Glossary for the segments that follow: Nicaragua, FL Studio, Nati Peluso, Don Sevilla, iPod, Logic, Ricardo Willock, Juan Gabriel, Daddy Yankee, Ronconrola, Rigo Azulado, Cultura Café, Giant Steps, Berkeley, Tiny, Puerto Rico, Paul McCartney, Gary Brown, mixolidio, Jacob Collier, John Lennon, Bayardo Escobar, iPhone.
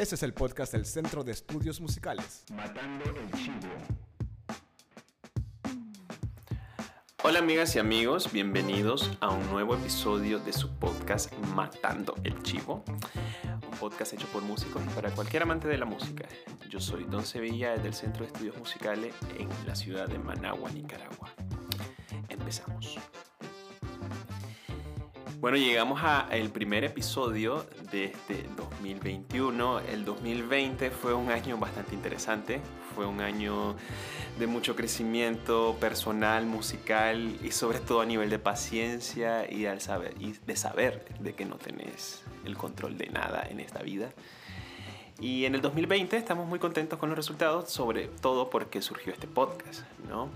Ese es el podcast del Centro de Estudios Musicales. Matando el Chivo. Hola amigas y amigos, bienvenidos a un nuevo episodio de su podcast Matando el Chivo. Un podcast hecho por músicos y para cualquier amante de la música. Yo soy Don Sevilla desde el Centro de Estudios Musicales en la ciudad de Managua, Nicaragua. Empezamos. Bueno, llegamos al primer episodio de este 2021. El 2020 fue un año bastante interesante. Fue un año de mucho crecimiento personal, musical y sobre todo a nivel de paciencia y de saber de que no tenés el control de nada en esta vida. Y en el 2020 estamos muy contentos con los resultados, sobre todo porque surgió este podcast, ¿no?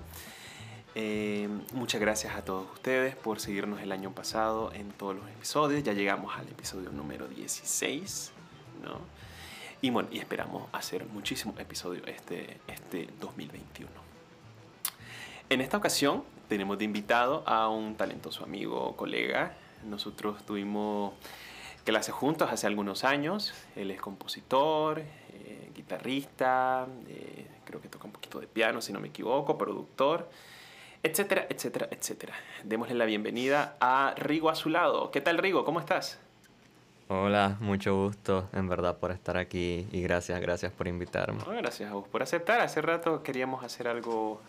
Muchas gracias a todos ustedes por seguirnos el año pasado en todos los episodios. Ya llegamos al episodio número 16, ¿no? Y bueno, y esperamos hacer muchísimos episodios este 2021. En esta ocasión tenemos de invitado a un talentoso amigo, colega. Nosotros tuvimos clases juntos hace algunos años. Él es compositor, guitarrista, creo que toca un poquito de piano, si no me equivoco, productor, etcétera, etcétera, etcétera. Démosle la bienvenida a Rigo Azulado. ¿Qué tal, Rigo? ¿Cómo estás? Hola, mucho gusto, en verdad, por estar aquí y gracias por invitarme. No, gracias a vos por aceptar. Hace rato queríamos hacer algo,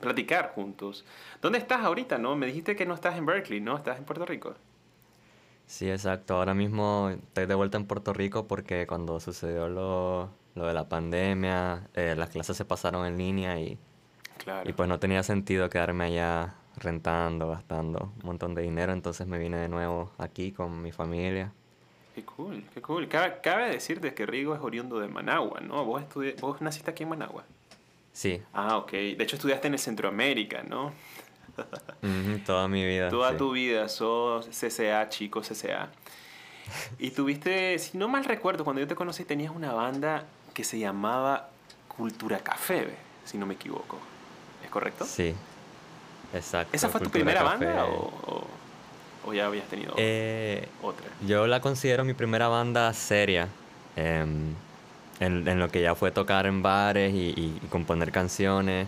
platicar juntos. ¿Dónde estás ahorita, no? Me dijiste que no estás en Berkeley, ¿no? Estás en Puerto Rico. Sí, exacto. Ahora mismo estoy de vuelta en Puerto Rico porque cuando sucedió lo de la pandemia, las clases se pasaron en línea y... Claro. Y pues no tenía sentido quedarme allá rentando, gastando un montón de dinero, entonces me vine de nuevo aquí con mi familia. ¡Qué cool, qué cool! Cabe decirte que Rigo es oriundo de Managua, ¿no? ¿Vos naciste aquí en Managua? Sí. Ah, ok. De hecho estudiaste en el Centroamérica, ¿no? Toda mi vida. Toda sí. Tu vida, sos CCA, chico CCA. Y tuviste, si no mal recuerdo, cuando yo te conocí tenías una banda que se llamaba Cultura Café, si no me equivoco. ¿Es correcto? Sí, exacto. ¿Esa fue tu primera banda o ya habías tenido otra? Yo la considero mi primera banda seria, en lo que ya fue tocar en bares y componer canciones.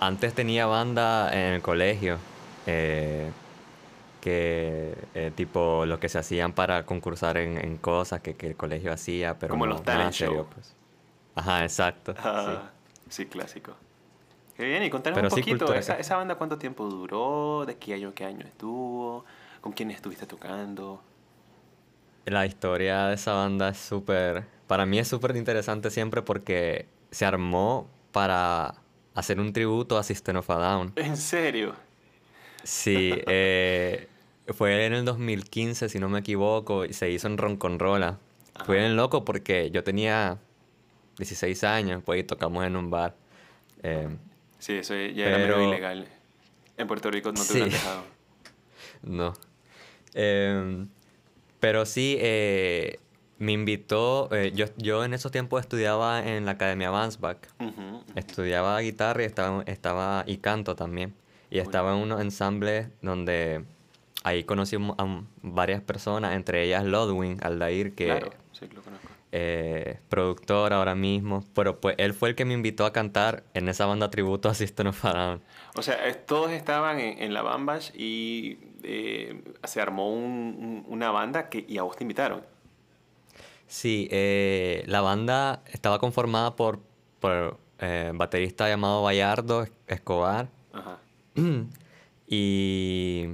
Antes tenía banda en el colegio, tipo los que se hacían para concursar en cosas que el colegio hacía, pero como no, los talent show. Pues. Ajá, exacto. Sí, clásico. Qué bien, y contanos un poquito, sí, esa banda cuánto tiempo duró, de qué año estuvo, con quién estuviste tocando. La historia de esa banda para mí es súper interesante siempre porque se armó para hacer un tributo a System of a Down. ¿En serio? Sí, fue en el 2015, si no me equivoco, y se hizo en Ronconrola. Ajá. Fue bien loco porque yo tenía 16 años, pues, y tocamos en un bar. Sí, eso ya era medio ilegal. En Puerto Rico no te hubieran dejado. No. Pero sí, me invitó... yo en esos tiempos estudiaba en la Academia Vance Back. Uh-huh. Estudiaba guitarra y estaba y canto también. Y muy estaba bien en unos ensambles donde ahí conocí a varias personas, entre ellas Lodwin Aldair, que... Claro, sí, lo conozco. Productor ahora mismo, pero pues él fue el que me invitó a cantar en esa banda tributo a System of a Down. O sea, todos estaban en la Bambash y se armó una banda y a vos te invitaron. Sí, la banda estaba conformada por baterista llamado Bayardo Escobar. Ajá. Y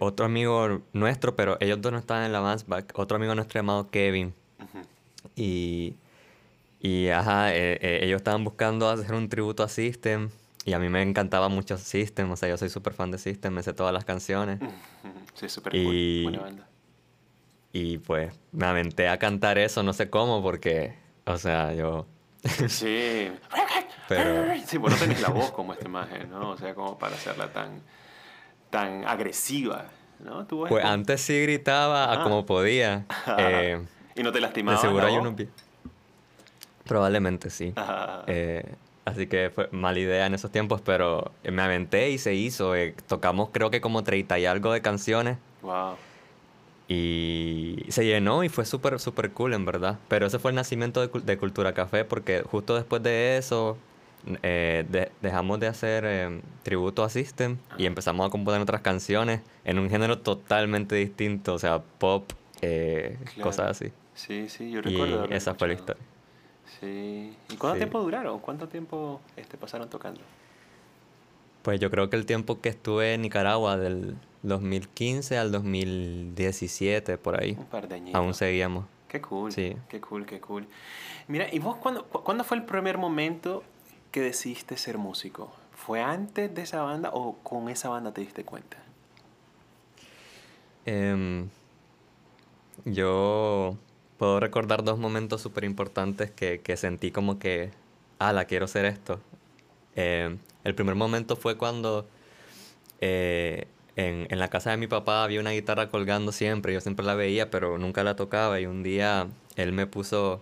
otro amigo nuestro, pero ellos dos no estaban en la Bambash, otro amigo nuestro llamado Kevin. Y ajá, ellos estaban buscando hacer un tributo a System. Y a mí me encantaba mucho System. O sea, yo soy súper fan de System, me sé todas las canciones. Sí, súper cool, buena banda. Y pues me aventé a cantar eso, no sé cómo, porque, o sea, yo... Sí. Pero... Sí, pues no tenés la voz como esta imagen, ¿no? O sea, como para hacerla tan agresiva, ¿no? ¿Tú ves? Pues antes sí gritaba como podía. ¿Y no te lastimaban? De seguro hay unos... Probablemente sí. Así que fue mala idea en esos tiempos, pero me aventé y se hizo. Tocamos creo que como 30 y algo de canciones. Wow. Y se llenó y fue súper, súper cool, en verdad. Pero ese fue el nacimiento de Cultura Café, porque justo después de eso dejamos de hacer tributo a System y empezamos a componer otras canciones en un género totalmente distinto, o sea, pop, claro, cosas así. Sí, sí, yo recuerdo. Y esa fue la historia. Sí. ¿Y cuánto tiempo duraron? ¿Cuánto tiempo pasaron tocando? Pues yo creo que el tiempo que estuve en Nicaragua, del 2015 al 2017, por ahí. Un par de añitos. Aún seguíamos. Qué cool, sí. Qué cool, qué cool. Mira, ¿y vos cuándo fue el primer momento que decidiste ser músico? ¿Fue antes de esa banda o con esa banda te diste cuenta? Yo puedo recordar dos momentos súper importantes que sentí como que, la quiero hacer esto. El primer momento fue cuando en la casa de mi papá había una guitarra colgando siempre. Yo siempre la veía, pero nunca la tocaba. Y un día él me puso,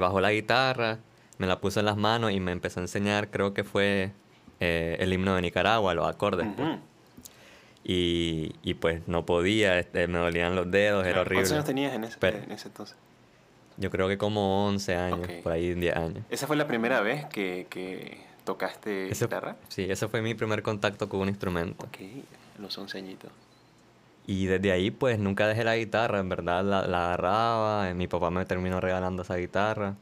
bajó la guitarra, me la puso en las manos y me empezó a enseñar, creo que fue el himno de Nicaragua, los acordes. Uh-huh. Pues. Y pues no podía, me dolían los dedos, era horrible. ¿Cuántos años tenías en ese entonces? Yo creo que como 11 años, okay, por ahí 10 años. ¿Esa fue la primera vez que tocaste guitarra? Sí, ese fue mi primer contacto con un instrumento. Ok, los 11 añitos. Y desde ahí pues nunca dejé la guitarra, en verdad la agarraba, mi papá me terminó regalando esa guitarra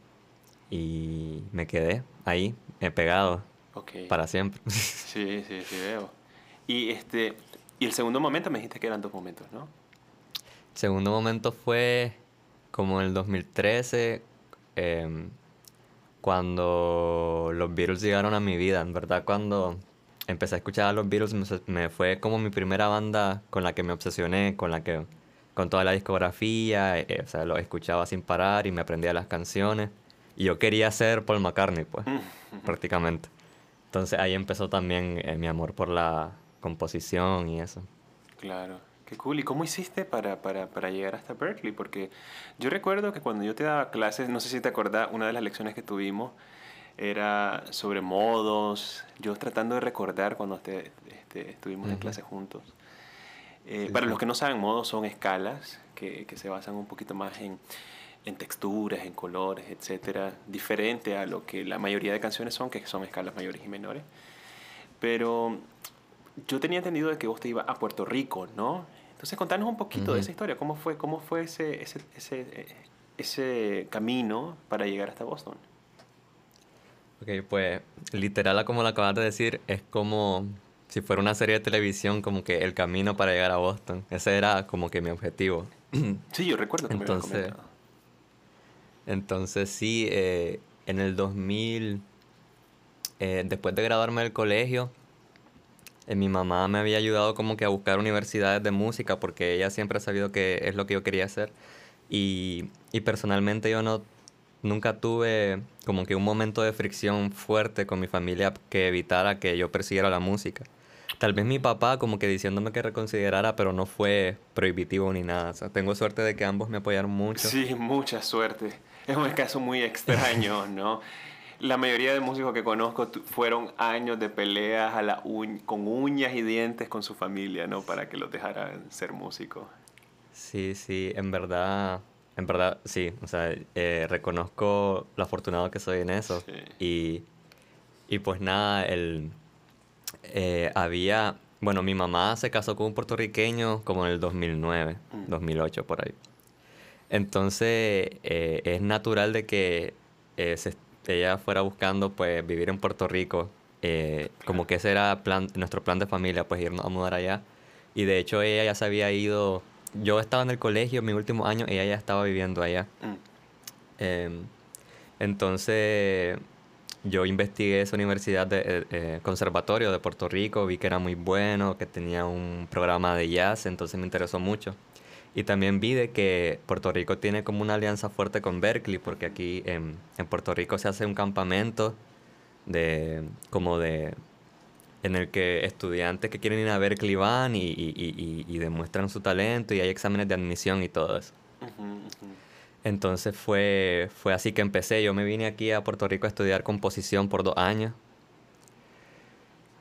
y me quedé ahí, pegado, okay, para siempre. Sí, sí, sí veo. Y y el segundo momento, me dijiste que eran dos momentos, ¿no? El segundo momento fue como en el 2013, cuando los Beatles llegaron a mi vida. En verdad, cuando empecé a escuchar a los Beatles, me fue como mi primera banda con la que me obsesioné, con toda la discografía, o sea, lo escuchaba sin parar y me aprendía las canciones. Y yo quería ser Paul McCartney, pues, prácticamente. Entonces ahí empezó también mi amor por la composición y eso. Claro. Qué cool. ¿Y cómo hiciste para llegar hasta Berkeley? Porque yo recuerdo que cuando yo te daba clases, no sé si te acordás, una de las lecciones que tuvimos era sobre modos. Yo tratando de recordar cuando estuvimos, uh-huh, en clase juntos. Sí, para los que no saben, modos son escalas que se basan un poquito más en texturas, en colores, etcétera. Diferente a lo que la mayoría de canciones son, que son escalas mayores y menores. Pero yo tenía entendido de que vos te ibas a Puerto Rico, ¿no? Entonces, contanos un poquito, uh-huh, de esa historia. ¿Cómo fue ese camino para llegar hasta Boston? Ok, pues, literal, como lo acabas de decir, es como si fuera una serie de televisión, como que el camino para llegar a Boston. Ese era como que mi objetivo. Sí, yo recuerdo que me habías comentado. Entonces, sí, en el 2000, después de graduarme del colegio, mi mamá me había ayudado como que a buscar universidades de música porque ella siempre ha sabido que es lo que yo quería hacer. Y personalmente yo nunca tuve como que un momento de fricción fuerte con mi familia que evitara que yo persiguiera la música. Tal vez mi papá como que diciéndome que reconsiderara, pero no fue prohibitivo ni nada. O sea, tengo suerte de que ambos me apoyaron mucho. Sí, mucha suerte. Es un caso muy extraño, ¿no? La mayoría de músicos que conozco fueron años de peleas con uñas y dientes con su familia, ¿no? Para que los dejaran ser músicos. Sí, en verdad, sí. O sea, reconozco lo afortunado que soy en eso. Sí. Y pues nada, bueno, mi mamá se casó con un puertorriqueño como en el 2009, 2008, por ahí. Entonces, es natural de que ella fuera buscando pues vivir en Puerto Rico, como que ese era nuestro plan de familia, pues irnos a mudar allá. Y de hecho ella ya se había ido, yo estaba en el colegio en mis últimos años, ella ya estaba viviendo allá. Entonces yo investigué esa universidad de Conservatorio de Puerto Rico, vi que era muy bueno, que tenía un programa de jazz, entonces me interesó mucho. Y también vi de que Puerto Rico tiene como una alianza fuerte con Berkeley, porque aquí en Puerto Rico se hace un campamento en el que estudiantes que quieren ir a Berkeley van y demuestran su talento y hay exámenes de admisión y todo eso. Entonces fue así que empecé. Yo me vine aquí a Puerto Rico a estudiar composición por 2 años.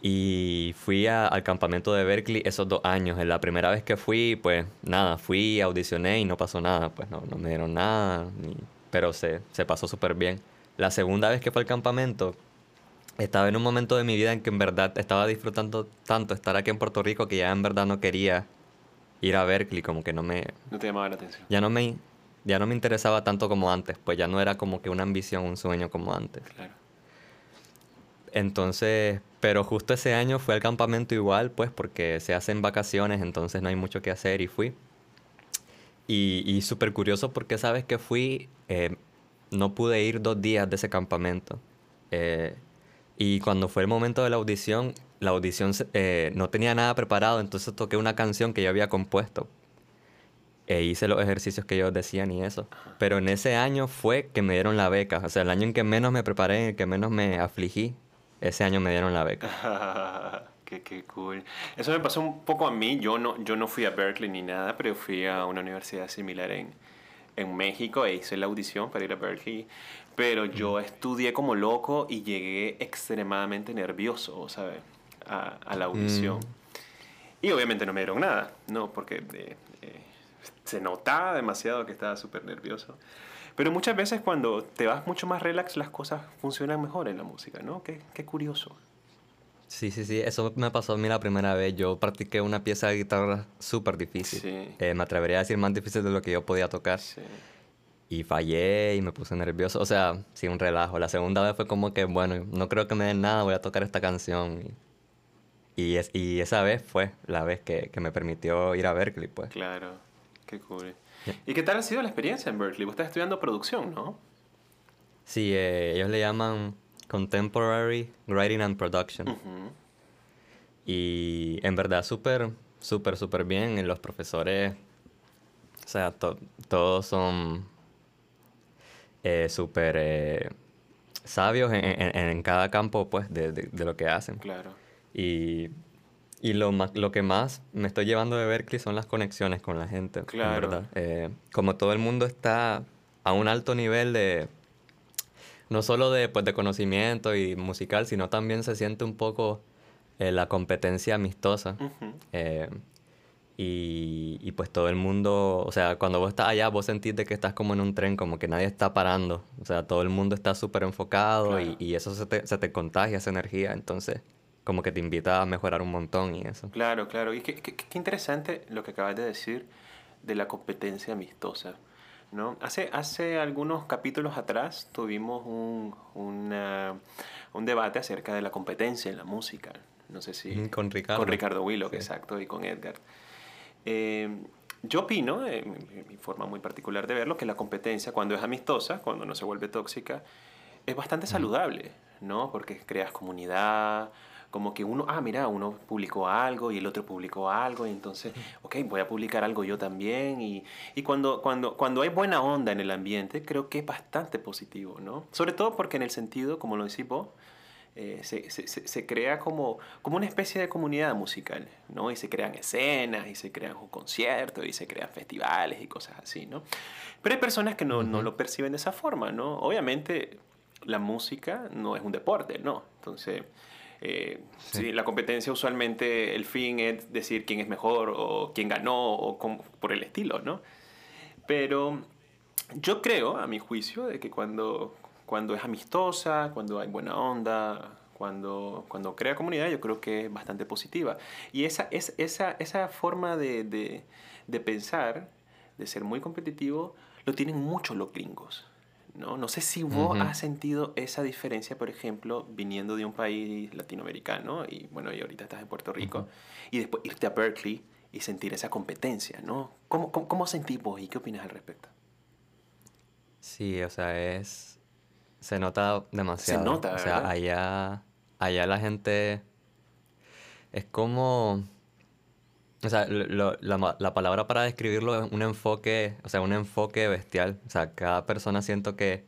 Y fui al campamento de Berkeley esos 2 años. En la primera vez que fui, pues nada, fui, audicioné y no pasó nada. Pues no me dieron nada, pero se pasó súper bien. La segunda vez que fue al campamento, estaba en un momento de mi vida en que en verdad estaba disfrutando tanto estar aquí en Puerto Rico que ya en verdad no quería ir a Berkeley, como que no me... No te llamaba la atención. Ya no me interesaba tanto como antes, pues ya no era como que una ambición, un sueño como antes. Claro. Entonces, pero justo ese año fui al campamento igual, pues, porque se hacen vacaciones, entonces no hay mucho que hacer y fui. Y súper curioso porque sabes que fui, no pude ir 2 días de ese campamento. Y cuando fue el momento de la audición no tenía nada preparado, entonces toqué una canción que yo había compuesto. E hice los ejercicios que ellos decían y eso. Pero en ese año fue que me dieron la beca. O sea, el año en que menos me preparé, en el que menos me afligí, ese año me dieron la beca. Qué cool. Eso me pasó un poco a mí. Yo no fui a Berkeley ni nada, pero fui a una universidad similar en México e hice la audición para ir a Berkeley. Pero yo estudié como loco y llegué extremadamente nervioso, ¿sabes? A la audición. Y obviamente no me dieron nada, ¿no? Porque... se notaba demasiado que estaba súper nervioso. Pero muchas veces cuando te vas mucho más relax, las cosas funcionan mejor en la música, ¿no? Qué curioso. Sí. Eso me pasó a mí la primera vez. Yo practiqué una pieza de guitarra súper difícil. Sí. Me atrevería a decir más difícil de lo que yo podía tocar. Sí. Y fallé y me puse nervioso. O sea, sí, un relajo. La segunda vez fue como que, bueno, no creo que me den nada, voy a tocar esta canción. Y esa vez fue la vez que me permitió ir a Berkeley, pues. Claro. Qué cool. Yeah. ¿Y qué tal ha sido la experiencia en Berkeley? Vos estás estudiando producción, ¿no? Sí, ellos le llaman Contemporary Writing and Production. Uh-huh. Y en verdad súper bien. Los profesores, o sea, todos son súper sabios en cada campo, pues, de lo que hacen. Claro. Y lo que más me estoy llevando de Berkeley son las conexiones con la gente. Claro. ¿Verdad? Como todo el mundo está a un alto nivel de... No solo de conocimiento y musical, sino también se siente un poco la competencia amistosa. Uh-huh. Y pues todo el mundo... O sea, cuando vos estás allá, vos sentís de que estás como en un tren, como que nadie está parando. O sea, todo el mundo está súper enfocado. Claro. Y eso se te contagia, esa energía. Entonces... como que te invita a mejorar un montón y eso. Claro. Y qué interesante lo que acabas de decir de la competencia amistosa, ¿no? Hace algunos capítulos atrás tuvimos un debate acerca de la competencia en la música. No sé si... Con Ricardo. Con Ricardo Willock, sí. Exacto, y con Edgar. Yo opino, en mi forma muy particular de verlo, que la competencia, cuando es amistosa, cuando no se vuelve tóxica, es bastante saludable, ¿no? Porque creas comunidad... Como que uno, mira, uno publicó algo y el otro publicó algo, y entonces, ok, voy a publicar algo yo también. Y cuando hay buena onda en el ambiente, creo que es bastante positivo, ¿no? Sobre todo porque en el sentido, como lo decís vos, se crea como una especie de comunidad musical, ¿no? Y se crean escenas, y se crean conciertos, y se crean festivales y cosas así, ¿no? Pero hay personas que no lo perciben de esa forma, ¿no? Obviamente, la música no es un deporte, ¿no? Entonces... Sí, la competencia usualmente el fin es decir quién es mejor o quién ganó o por el estilo, ¿no? Pero yo creo, a mi juicio, de que cuando es amistosa, cuando hay buena onda, cuando crea comunidad, yo creo que es bastante positiva. Y esa forma de pensar, de ser muy competitivo, lo tienen mucho los gringos. No sé si vos has sentido esa diferencia, por ejemplo, viniendo de un país latinoamericano, y bueno, y ahorita estás en Puerto Rico, y después irte a Berkeley y sentir esa competencia, ¿no? ¿Cómo sentís vos y qué opinas al respecto? Sí, o sea, se nota demasiado. Se nota, ¿verdad? O sea, allá la gente es como... O sea, la palabra para describirlo es un enfoque bestial. O sea, cada persona siento que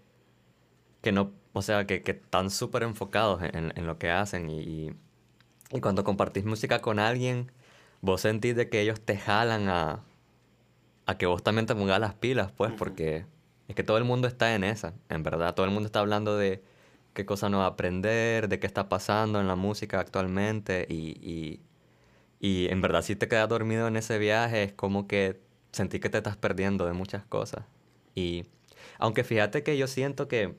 no... O sea, que están súper enfocados en lo que hacen. Y cuando compartís música con alguien, vos sentís de que ellos te jalan a que vos también te pongas las pilas, pues. Porque es que todo el mundo está en esa, en verdad. Todo el mundo está hablando de qué cosas nos va a aprender, de qué está pasando en la música actualmente. Y en verdad, si te quedas dormido en ese viaje, es como que sentí que te estás perdiendo de muchas cosas. Y aunque fíjate que yo siento que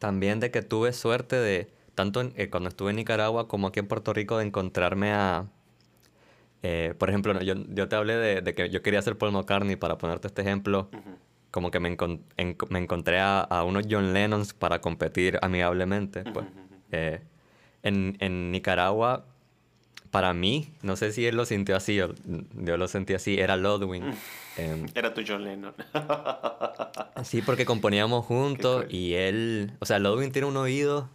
también de que tuve suerte de, tanto cuando estuve en Nicaragua como aquí en Puerto Rico, de encontrarme a... por ejemplo, yo te hablé de que yo quería hacer Paul McCartney, para ponerte este ejemplo. Uh-huh. Como que me encontré a unos John Lennons para competir amigablemente. Pues. Uh-huh. En Nicaragua, para mí, no sé si él lo sintió así, yo lo sentí así, era Lodwin. Uh-huh. Era tu John Lennon. Sí, porque componíamos juntos y él... O sea, Lodwin tiene un oído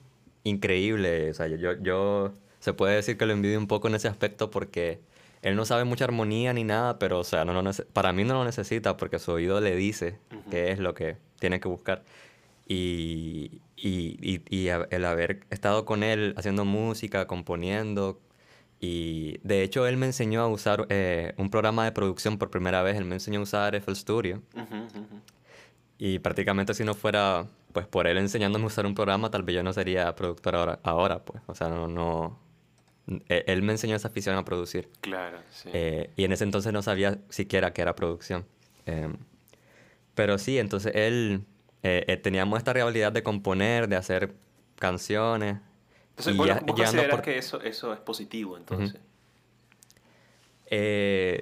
increíble. O sea, yo se puede decir que lo envidio un poco en ese aspecto porque... Él no sabe mucha armonía ni nada, pero o sea, para mí no lo necesita porque su oído le dice uh-huh. qué es lo que tiene que buscar. Y el haber estado con él haciendo música, componiendo. Y de hecho, él me enseñó a usar un programa de producción por primera vez. Él me enseñó a usar FL Studio. Uh-huh, uh-huh. Y prácticamente si no fuera pues por él enseñándome a usar un programa, tal vez yo no sería productor ahora pues. O sea, él me enseñó esa afición a producir. Claro, sí. Y en ese entonces no sabía siquiera qué era producción. Pero sí, entonces teníamos esta habilidad de componer, de hacer canciones. Entonces, ¿vos consideras que eso es positivo, entonces? Uh-huh.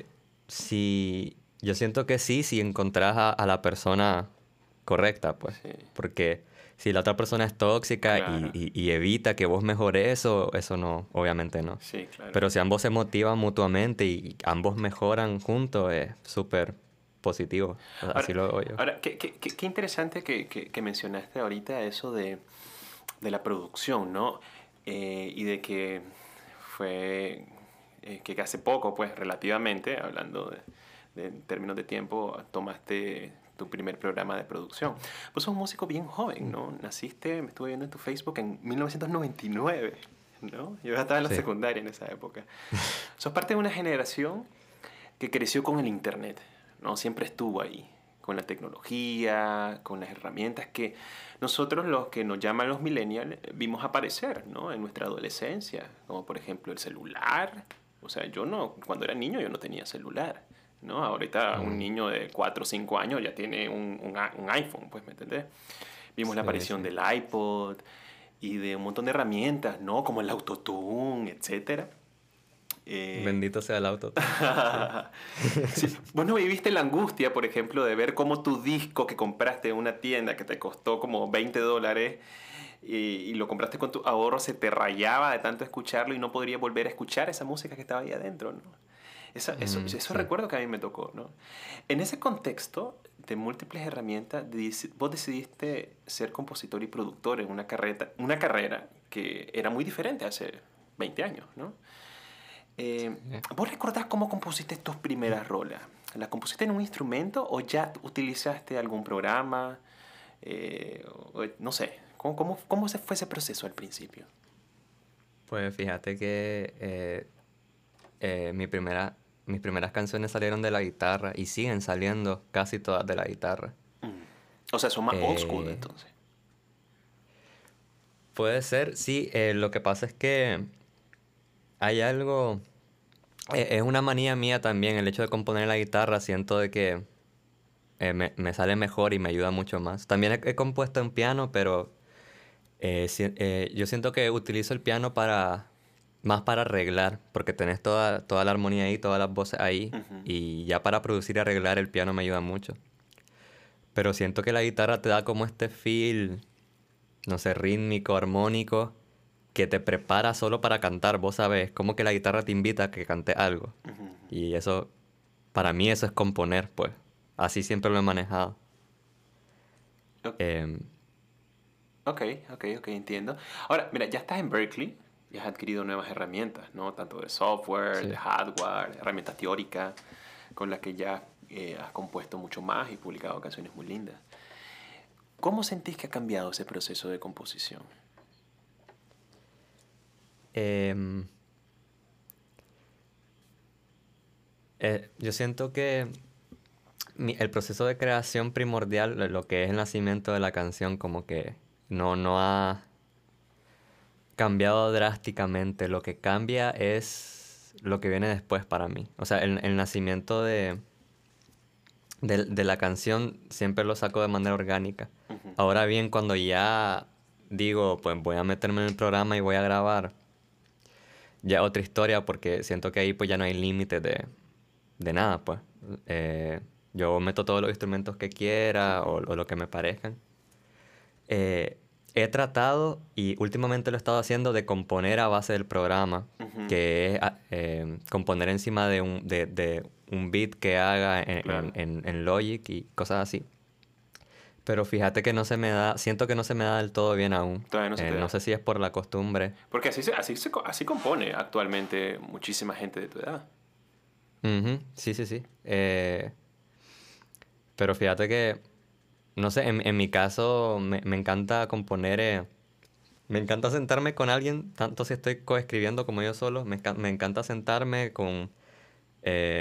Sí, yo siento que sí, si encontrás a la persona correcta, pues. Sí. Porque... Si la otra persona es tóxica, claro. y evita que vos mejores eso no, obviamente no. Sí, claro. Pero si ambos se motivan mutuamente y ambos mejoran juntos, es súper positivo. Así lo veo yo. Ahora, qué interesante que mencionaste ahorita eso de la producción, ¿no? Y de que fue... que hace poco, pues, relativamente, hablando en términos de tiempo, tomaste... tu primer programa de producción. Vos sos un músico bien joven, ¿no? Naciste, me estuve viendo en tu Facebook, en 1999, ¿no? Yo ya estaba en la secundaria en esa época. Sos parte de una generación que creció con el internet, ¿no? Siempre estuvo ahí, con la tecnología, con las herramientas que nosotros, los que nos llaman los millennials, vimos aparecer, ¿no? En nuestra adolescencia, como por ejemplo el celular. O sea, cuando era niño yo no tenía celular, ¿no? Ahorita un niño de 4 o 5 años ya tiene un iPhone, pues, ¿me entendés? Vimos la aparición del iPod y de un montón de herramientas, ¿no? Como el autotune, etc. Bendito sea el autotune. Sí. Vos no viviste la angustia, por ejemplo, de ver cómo tu disco que compraste en una tienda que te costó como $20 y lo compraste con tu ahorro, se te rayaba de tanto escucharlo y no podrías volver a escuchar esa música que estaba ahí adentro, ¿no? Eso recuerdo que a mí me tocó, ¿no? En ese contexto de múltiples herramientas, vos decidiste ser compositor y productor en una carrera que era muy diferente hace 20 años, ¿no? ¿Vos recordás cómo compusiste tus primeras rolas? ¿Las compusiste en un instrumento o ya utilizaste algún programa? No sé, ¿cómo fue ese proceso al principio? Pues fíjate que... mis primeras canciones salieron de la guitarra y siguen saliendo casi todas de la guitarra. O sea, son más old school, entonces. Puede ser, sí. Lo que pasa es que hay algo... es una manía mía también. El hecho de componer la guitarra, siento de que me sale mejor y me ayuda mucho más. También he compuesto en piano, pero yo siento que utilizo el piano más para arreglar, porque tenés toda la armonía ahí, todas las voces ahí, uh-huh. y ya para producir y arreglar el piano me ayuda mucho. Pero siento que la guitarra te da como este feel, no sé, rítmico, armónico, que te prepara solo para cantar, vos sabés, como que la guitarra te invita a que cante algo. Uh-huh. Y eso, para mí eso es componer, pues. Así siempre lo he manejado. Ok, entiendo. Ahora, mira, ya estás en Berkeley, y has adquirido nuevas herramientas, ¿no? Tanto de software, de hardware, herramientas teóricas, con las que ya has compuesto mucho más y publicado canciones muy lindas. ¿Cómo sentís que ha cambiado ese proceso de composición? Yo siento que el proceso de creación primordial, lo que es el nacimiento de la canción, como que No ha cambiado drásticamente. Lo que cambia es lo que viene después para mí. O sea, el nacimiento de la canción siempre lo saco de manera orgánica. Uh-huh. Ahora bien, cuando ya digo, pues voy a meterme en el programa y voy a grabar, ya otra historia, porque siento que ahí pues ya no hay límite de nada, pues. Yo meto todos los instrumentos que quiera o lo que me parezcan. He tratado, y últimamente lo he estado haciendo, de componer a base del programa, uh-huh, que es componer encima de un beat que haga en Logic y cosas así. Pero fíjate que no se me da, siento que no se me da del todo bien aún. Todavía no se da. No sé si es por la costumbre. Porque así compone actualmente muchísima gente de tu edad. Uh-huh. Sí. Pero fíjate que, no sé, en mi caso me encanta componer, me encanta sentarme con alguien, tanto si estoy coescribiendo como yo solo, me encanta sentarme con,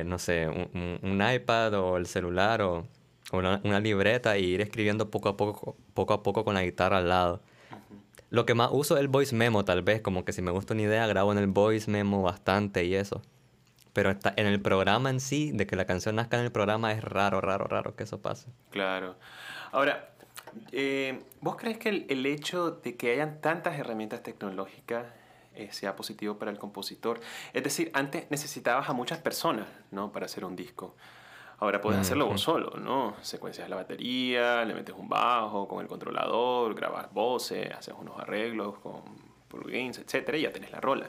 no sé, un iPad o el celular o una libreta, y ir escribiendo poco a poco con la guitarra al lado. Uh-huh. Lo que más uso es el voice memo, tal vez, como que si me gusta una idea grabo en el voice memo bastante y eso. Pero está en el programa en sí, de que la canción nazca en el programa, es raro que eso pase. Claro. Ahora, ¿vos crees que el hecho de que hayan tantas herramientas tecnológicas sea positivo para el compositor? Es decir, antes necesitabas a muchas personas, ¿no?, para hacer un disco. Ahora puedes hacerlo vos solo, ¿no? Secuencias la batería, le metes un bajo con el controlador, grabas voces, haces unos arreglos con plugins, etcétera, y ya tenés la rola.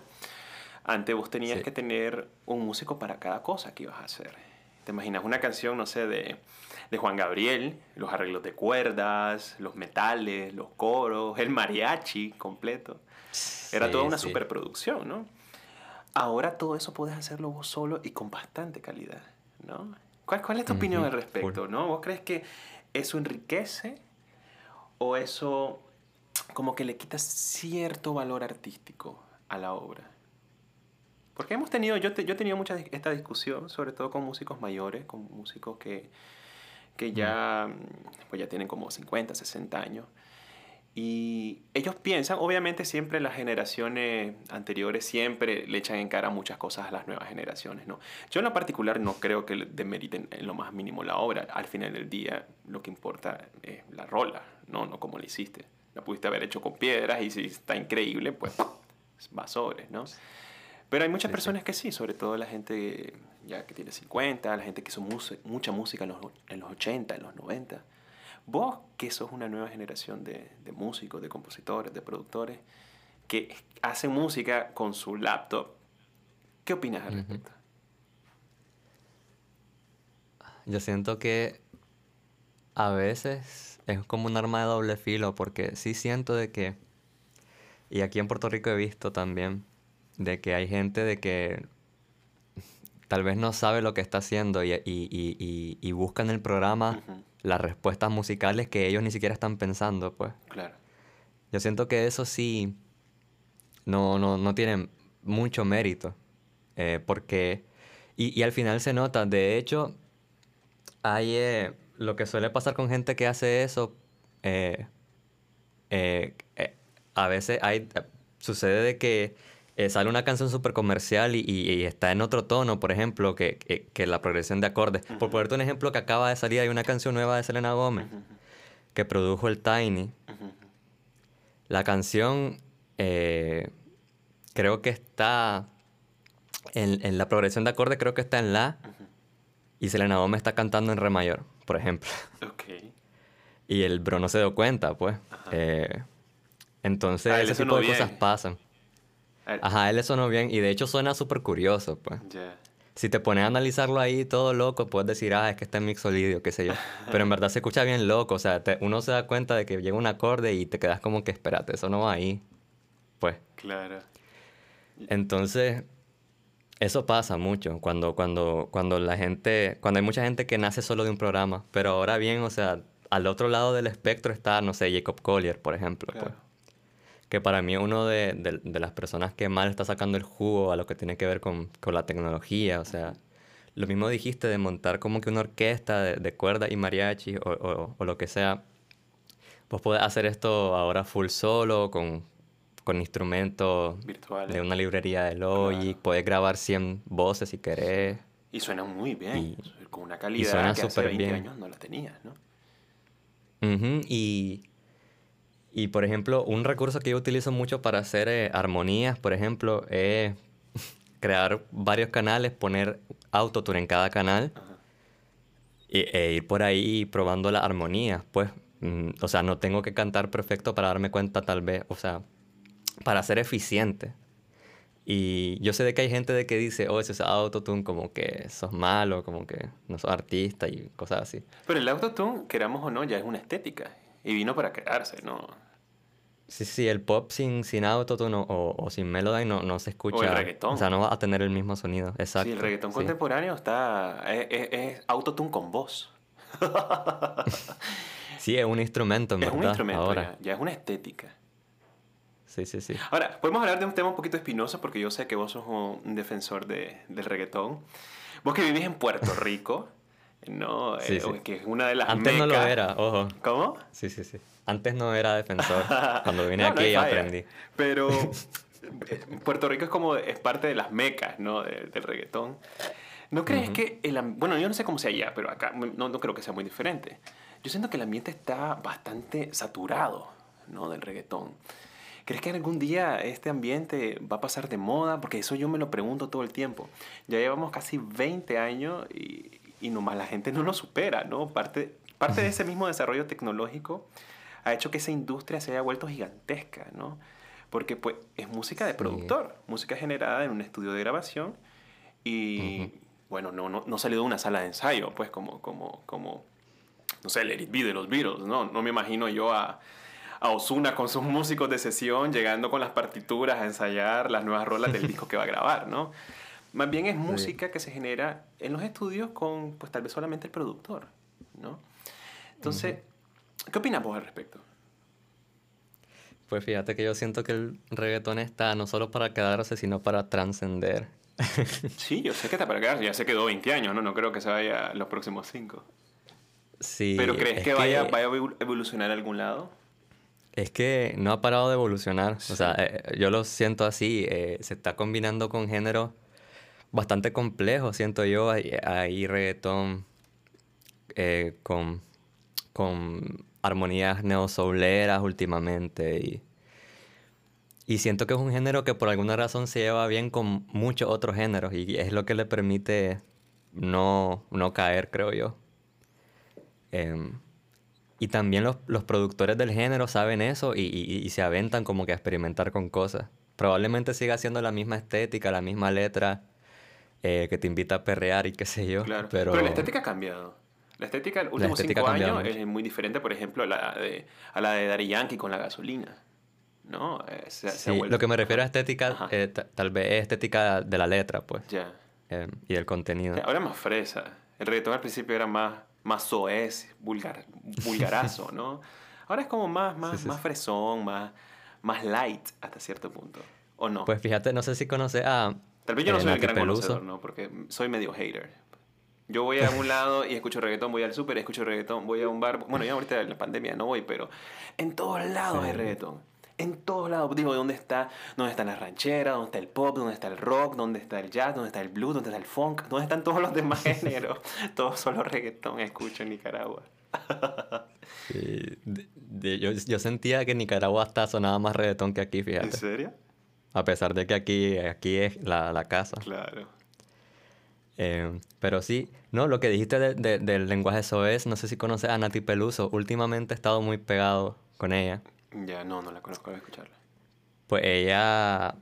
Antes vos tenías que tener un músico para cada cosa que ibas a hacer. Te imaginas una canción, no sé, de Juan Gabriel, los arreglos de cuerdas, los metales, los coros, el mariachi completo. Era toda una superproducción, ¿no? Ahora todo eso puedes hacerlo vos solo y con bastante calidad, ¿no? ¿Cuál es tu opinión al respecto, no? ¿Vos crees que eso enriquece o eso como que le quita cierto valor artístico a la obra? Porque yo he tenido mucha esta discusión, sobre todo con músicos mayores, con músicos que ya tienen como 50, 60 años. Y ellos piensan, obviamente siempre las generaciones anteriores siempre le echan en cara muchas cosas a las nuevas generaciones, ¿no? Yo en lo particular no creo que demeriten en lo más mínimo la obra. Al final del día lo que importa es la rola, no cómo la hiciste. La pudiste haber hecho con piedras y si está increíble, pues va sobre, ¿no? Pero hay muchas personas que sí, sobre todo la gente ya que tiene 50, la gente que hizo mucha música en los 80, en los 90. Vos, que sos una nueva generación de músicos, de compositores, de productores, que hacen música con su laptop, ¿qué opinas al respecto? Yo siento que a veces es como un arma de doble filo, porque sí siento de que, y aquí en Puerto Rico he visto también, de que hay gente de que tal vez no sabe lo que está haciendo y busca en el programa las respuestas musicales que ellos ni siquiera están pensando, pues. Claro. Yo siento que eso sí no tiene mucho mérito, porque... Y al final se nota. De hecho, hay lo que suele pasar con gente que hace eso, a veces sucede de que sale una canción súper comercial y está en otro tono, por ejemplo, que la progresión de acordes. Uh-huh. Por ponerte un ejemplo que acaba de salir, hay una canción nueva de Selena Gómez que produjo el Tiny. Uh-huh. La canción creo que está en la progresión de acordes, creo que está en la, y Selena Gómez está cantando en re mayor, por ejemplo. Okay. Y el bro no se dio cuenta, pues. Uh-huh. Entonces ese tipo de cosas pasan. Ajá, él le sonó bien. Y de hecho suena súper curioso, pues. Yeah. Si te pones a analizarlo ahí todo loco, puedes decir, es que está en mixolidio, qué sé yo. Pero en verdad se escucha bien loco. O sea, uno se da cuenta de que llega un acorde y te quedas como que, espérate, eso no va ahí. Pues. Claro. Entonces, eso pasa mucho. Cuando la gente... Cuando hay mucha gente que nace solo de un programa. Pero ahora bien, o sea, al otro lado del espectro está, no sé, Jacob Collier, por ejemplo, claro, pues. Que para mí es uno de las personas que más está sacando el jugo a lo que tiene que ver con la tecnología. O sea, lo mismo dijiste de montar como que una orquesta de cuerdas y mariachi o lo que sea. vos podés hacer esto ahora full solo, con instrumentos virtuales de una librería de Logic. Claro. Podés grabar 100 voces si querés. Y suena muy bien, con una calidad que hace 20 años no la tenías, ¿no? Uh-huh. Y, por ejemplo, un recurso que yo utilizo mucho para hacer armonías, por ejemplo, es crear varios canales, poner autotune en cada canal. Uh-huh. E ir por ahí probando las armonías, pues. O sea, no tengo que cantar perfecto para darme cuenta, tal vez, o sea, para ser eficiente. Y yo sé de que hay gente de que dice, oh, ese es autotune, como que sos malo, como que no sos artista y cosas así. Pero el autotune, queramos o no, ya es una estética y vino para quedarse, ¿no? Sí, sí, el pop sin autotune o sin melody no se escucha. O el reggaetón. O sea, no va a tener el mismo sonido, exacto. Sí, el reggaetón contemporáneo está... Es autotune con voz. Sí, es un instrumento, en verdad. Es un instrumento, ahora. Ya es una estética. Sí, sí, sí. Ahora, podemos hablar de un tema un poquito espinoso, porque yo sé que vos sos un defensor del reggaetón. Vos que vivís en Puerto Rico, ¿no? Sí, sí. Que es una de las mecas. Antes no lo era, ojo. ¿Cómo? Sí, sí, sí. Antes no era defensor. Cuando vine aquí aprendí. Pero Puerto Rico es parte de las mecas, ¿no? Del reggaetón. ¿No crees que bueno, yo no sé cómo sea allá, pero acá no creo que sea muy diferente. Yo siento que el ambiente está bastante saturado, ¿no? Del reggaetón. ¿Crees que algún día este ambiente va a pasar de moda? Porque eso yo me lo pregunto todo el tiempo. Ya llevamos casi 20 años y nomás la gente no lo supera, ¿no? Parte de ese mismo desarrollo tecnológico ha hecho que esa industria se haya vuelto gigantesca, ¿no? Porque pues, es música de productor, música generada en un estudio de grabación y, bueno, no salió de una sala de ensayo, pues, como no sé, Let It Be de los Beatles, ¿no? No me imagino yo a Ozuna con sus músicos de sesión llegando con las partituras a ensayar las nuevas rolas del disco que va a grabar, ¿no? Más bien es música que se genera en los estudios con, pues, tal vez solamente el productor, ¿no? Entonces, ¿qué opinas vos al respecto? Pues fíjate que yo siento que el reggaetón está no solo para quedarse, sino para trascender. Sí, yo sé que está para quedarse. Ya se quedó 20 años, ¿no? No creo que se vaya los próximos 5. Sí. ¿Pero crees que vaya a evolucionar a algún lado? Es que no ha parado de evolucionar. Sí. O sea, yo lo siento así. Se está combinando con géneros bastante complejos, siento yo. Hay reggaetón con armonías neosouleras últimamente y siento que es un género que por alguna razón se lleva bien con muchos otros géneros y es lo que le permite no caer, creo yo. Y también los productores del género saben eso y se aventan como que a experimentar con cosas. Probablemente siga siendo la misma estética, la misma letra que te invita a perrear y qué sé yo. Claro. Pero la estética ha cambiado. La estética de los últimos 5 años es muy diferente, por ejemplo, a la de Daddy Yankee con la gasolina, ¿no? Se ha vuelto... Lo que me refiero a estética, tal vez es estética de la letra, pues. Ya. Y del contenido. Ya, ahora más fresa. El reggaetón al principio era más soez, vulgarazo, ¿no? Ahora es como más fresón, más light hasta cierto punto, ¿o no? Pues fíjate, no sé si conoces a... Tal vez yo no soy el gran conocedor, ¿no? Porque soy medio hater. Yo voy a un lado y escucho reggaetón, voy al súper, escucho reggaetón, voy a un bar... Bueno, yo ahorita en la pandemia no voy, pero en todos lados hay reggaetón. En todos lados. Digo, ¿dónde están las rancheras? ¿Dónde está el pop? ¿Dónde está el rock? ¿Dónde está el jazz? ¿Dónde está el blues? ¿Dónde está el funk? ¿Dónde están todos los demás géneros? Todos solo reggaetón escucho en Nicaragua. Sí, yo sentía que en Nicaragua hasta sonaba más reggaetón que aquí, fíjate. ¿En serio? A pesar de que aquí es la casa. Claro. Pero sí, no, lo que dijiste del lenguaje soez, no sé si conoces a Nati Peluso. Últimamente he estado muy pegado con ella. Ya, no la conozco, voy a escucharla. Pues ella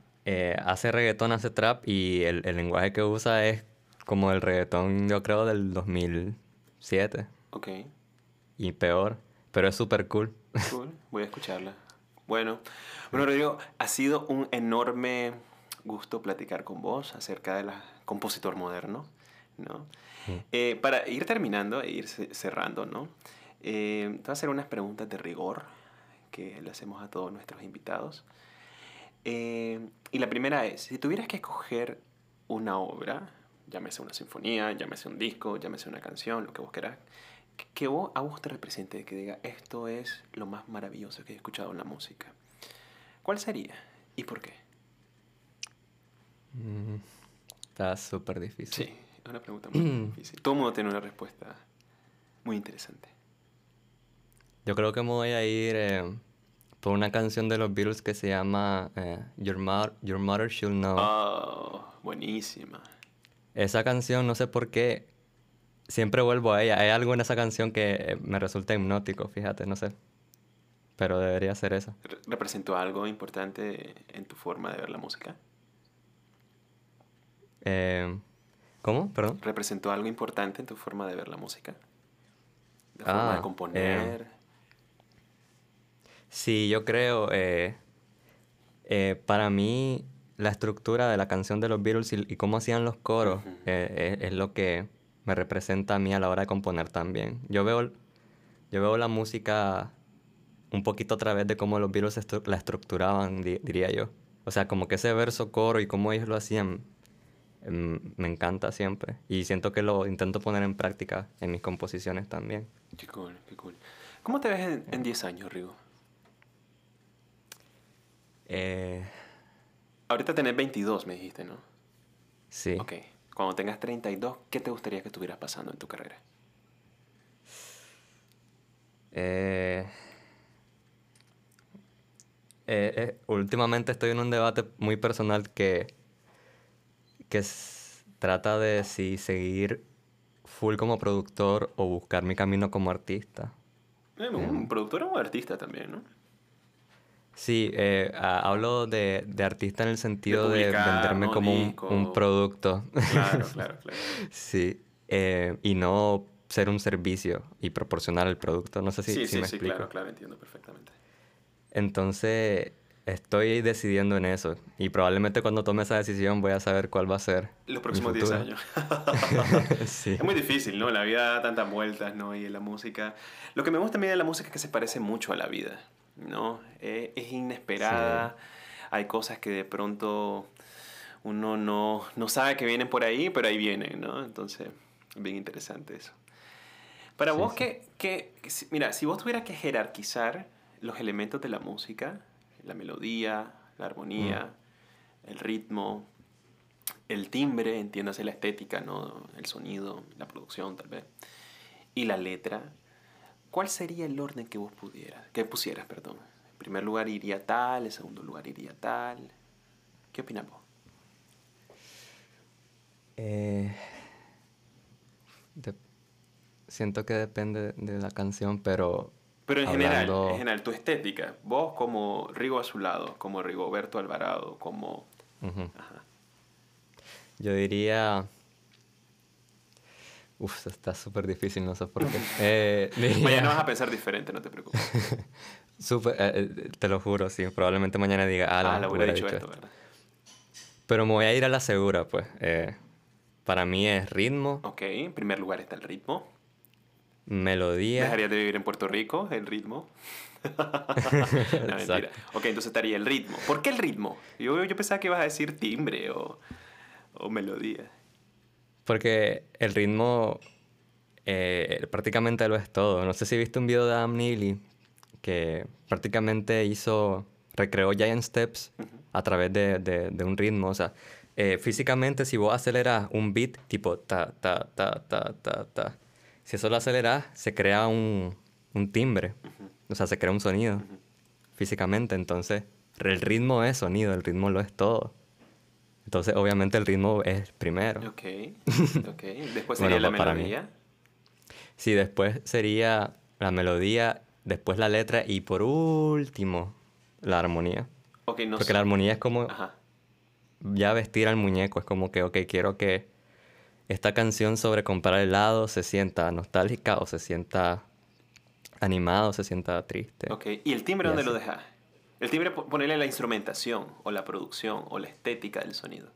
hace reggaetón, hace trap y el lenguaje que usa es como el reggaetón, yo creo, del 2007. Ok. Y peor, pero es súper cool. Cool, voy a escucharla. Bueno, Rodrigo, ha sido un enorme gusto platicar con vos acerca de la compositor moderno, ¿no? Para ir terminando e ir cerrando, ¿no? Te voy a hacer unas preguntas de rigor que le hacemos a todos nuestros invitados. Y la primera es, si tuvieras que escoger una obra, llámese una sinfonía, llámese un disco, llámese una canción, lo que vos querás, que a vos te represente, que diga esto es lo más maravilloso que he escuchado en la música, ¿cuál sería y por qué? Está súper difícil. Sí, es una pregunta muy difícil. Todo el mundo tiene una respuesta muy interesante. Yo creo que me voy a ir por una canción de los Beatles que se llama Your Mother Should Know. Oh, buenísima. Esa canción, no sé por qué, siempre vuelvo a ella. Hay algo en esa canción que me resulta hipnótico, fíjate, no sé. Pero debería ser esa. ¿Representó algo importante en tu forma de ver la música? ¿Cómo? Perdón. ¿Representó algo importante en tu forma de ver la música? ¿La forma de componer? Sí, yo creo. Para mí, la estructura de la canción de los Beatles y cómo hacían los coros es lo que me representa a mí a la hora de componer también. Yo veo la música un poquito a través de cómo los Beatles la estructuraban, diría yo. O sea, como que ese verso, coro y cómo ellos lo hacían, me encanta siempre. Y siento que lo intento poner en práctica en mis composiciones también. Qué cool, qué cool. ¿Cómo te ves en 10 años, Rigo? Ahorita tenés 22, me dijiste, ¿no? Sí. Ok. Cuando tengas 32, ¿qué te gustaría que estuvieras pasando en tu carrera? Últimamente estoy en un debate muy personal que trata de si seguir full como productor o buscar mi camino como artista. Productor o artista también, ¿no? Sí, hablo de artista en el sentido de venderme como un producto. Claro, claro, claro. Sí, y no ser un servicio y proporcionar el producto. No sé si me explico. Sí, claro, claro, entiendo perfectamente. Entonces, estoy decidiendo en eso. Y probablemente cuando tome esa decisión voy a saber cuál va a ser los próximos 10 años. Sí. Es muy difícil, ¿no? La vida da tantas vueltas, ¿no? Y la música... Lo que me gusta a mí de la música es que se parece mucho a la vida, ¿no? Es inesperada. Sí. Hay cosas que de pronto uno no sabe que vienen por ahí, pero ahí vienen, ¿no? Entonces, bien interesante eso. Para vos, sí. Mira, si vos tuvieras que jerarquizar los elementos de la música, la melodía, la armonía, el ritmo, el timbre, entiéndase la estética, ¿no? El sonido, la producción tal vez, y la letra, ¿cuál sería el orden que vos pusieras, perdón? En primer lugar iría tal, en segundo lugar iría tal. ¿Qué opinas vos? Siento que depende de la canción, pero en general, tu estética, vos como Rigo Azulado, como Rigoberto Alvarado, como... Ajá. Yo diría... Uf, está súper difícil, no sé por qué. Mañana vas a pensar diferente, no te preocupes. Te lo juro, sí. Probablemente mañana diga, lo hubiera dicho esto, ¿verdad? Pero me voy a ir a la segura, pues. Para mí es ritmo. Ok, en primer lugar está el ritmo. Melodía. ¿Dejarías de vivir en Puerto Rico? ¿El ritmo? No, mentira. Ok, entonces estaría el ritmo. ¿Por qué el ritmo? Yo pensaba que ibas a decir timbre o melodía. Porque el ritmo prácticamente lo es todo. No sé si viste un video de Adam Neely que prácticamente recreó Giant Steps a través de un ritmo. O sea, físicamente, si vos aceleras un beat tipo ta, ta, ta, ta, ta, ta, si eso lo aceleras, se crea un timbre. O sea, se crea un sonido físicamente. Entonces, el ritmo es sonido, el ritmo lo es todo. Entonces, obviamente, el ritmo es primero. Ok, ok. Después sería la melodía. Sí, después sería la melodía, después la letra y, por último, la armonía. Okay, no. Porque la armonía es como... Ajá. Ya vestir al muñeco. Es como que, ok, quiero que... esta canción sobre comprar helado se sienta nostálgica o se sienta animada o se sienta triste. Ok, ¿y el timbre dónde lo dejas? El timbre, ponerle la instrumentación o la producción o la estética del sonido.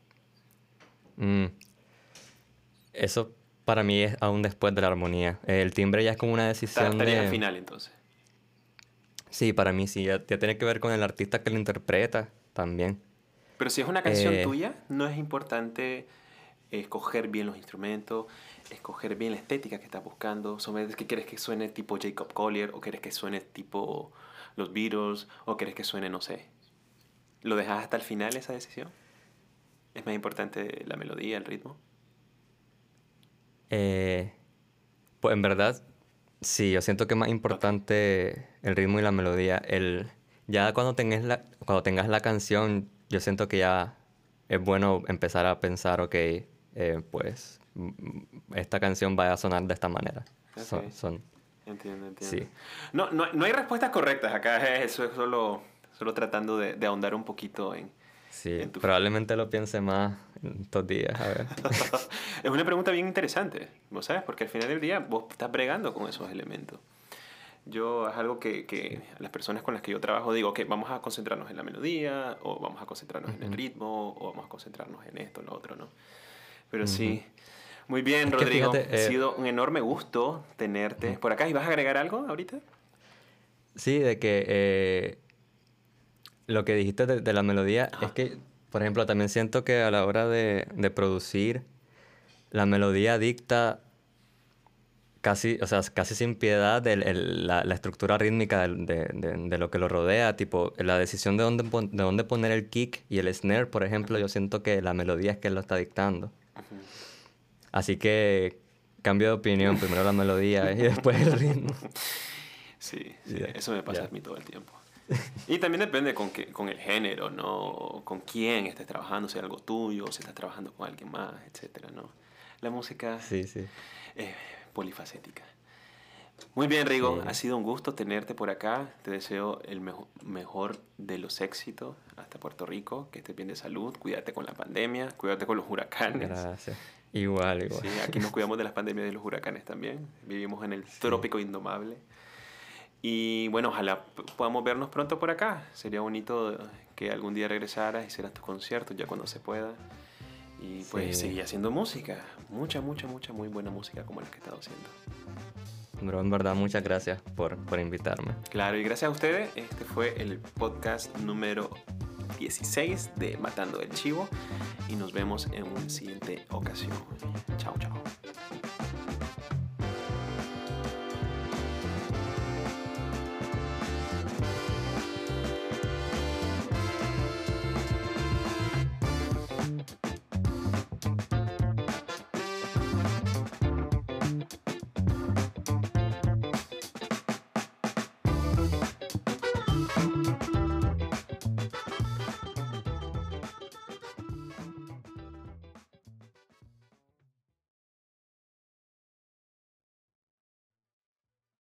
Eso para mí es aún después de la armonía. El timbre ya es como una decisión de... Estaría al final, entonces. Sí, para mí sí. Ya tiene que ver con el artista que lo interpreta también. Pero si es una canción tuya, no es importante... escoger bien los instrumentos, escoger bien la estética que estás buscando. Son veces que quieres que suene tipo Jacob Collier, o quieres que suene tipo los Beatles, o quieres que suene, no sé. ¿Lo dejas hasta el final esa decisión? ¿Es más importante la melodía, el ritmo? Pues en verdad, sí, yo siento que es más importante el ritmo y la melodía. Ya cuando tengas la canción, yo siento que ya es bueno empezar a pensar, ok, pues esta canción va a sonar de esta manera. Okay. Entiendo. Sí. No hay respuestas correctas acá, eso es solo tratando de ahondar un poquito en... Sí, en tu... probablemente lo piense más en estos días, a ver. Es una pregunta bien interesante, ¿vos sabes? Porque al final del día vos estás bregando con esos elementos. Yo, es algo que a las personas con las que yo trabajo digo, ok, vamos a concentrarnos en la melodía, o vamos a concentrarnos en el ritmo, o vamos a concentrarnos en esto, en lo otro, ¿no? Pero sí, muy bien, es Rodrigo, fíjate, ha sido un enorme gusto tenerte por acá. ¿Y vas a agregar algo ahorita? Sí, de que lo que dijiste de la melodía es que, por ejemplo, también siento que a la hora de producir, la melodía dicta... Casi sin piedad la estructura rítmica de lo que lo rodea, tipo la decisión de dónde poner el kick y el snare, por ejemplo. Yo siento que la melodía es que lo está dictando. Así que cambio de opinión, primero la melodía y después el ritmo. Sí, yeah. Eso me pasa a mí todo el tiempo. Y también depende con el género, ¿no? Con quién estés trabajando, si es algo tuyo, si estás trabajando con alguien más, etcétera, ¿no? La música... Sí. Polifacética. Muy bien, Rigo, ha sido un gusto tenerte por acá. Te deseo el mejor de los éxitos hasta Puerto Rico, que estés bien de salud, cuídate con la pandemia, cuídate con los huracanes. Gracias. Igual. Sí, aquí nos cuidamos de las pandemias y de los huracanes también. Vivimos en el trópico indomable. Y bueno, ojalá podamos vernos pronto por acá. Sería bonito que algún día regresaras y hicieras tus conciertos ya cuando se pueda. Y pues seguí haciendo música, mucha, muy buena música como la que he estado haciendo. Bro, en verdad, muchas gracias por invitarme. Claro, y gracias a ustedes. Este fue el podcast número 16 de Matando el Chivo, y nos vemos en una siguiente ocasión.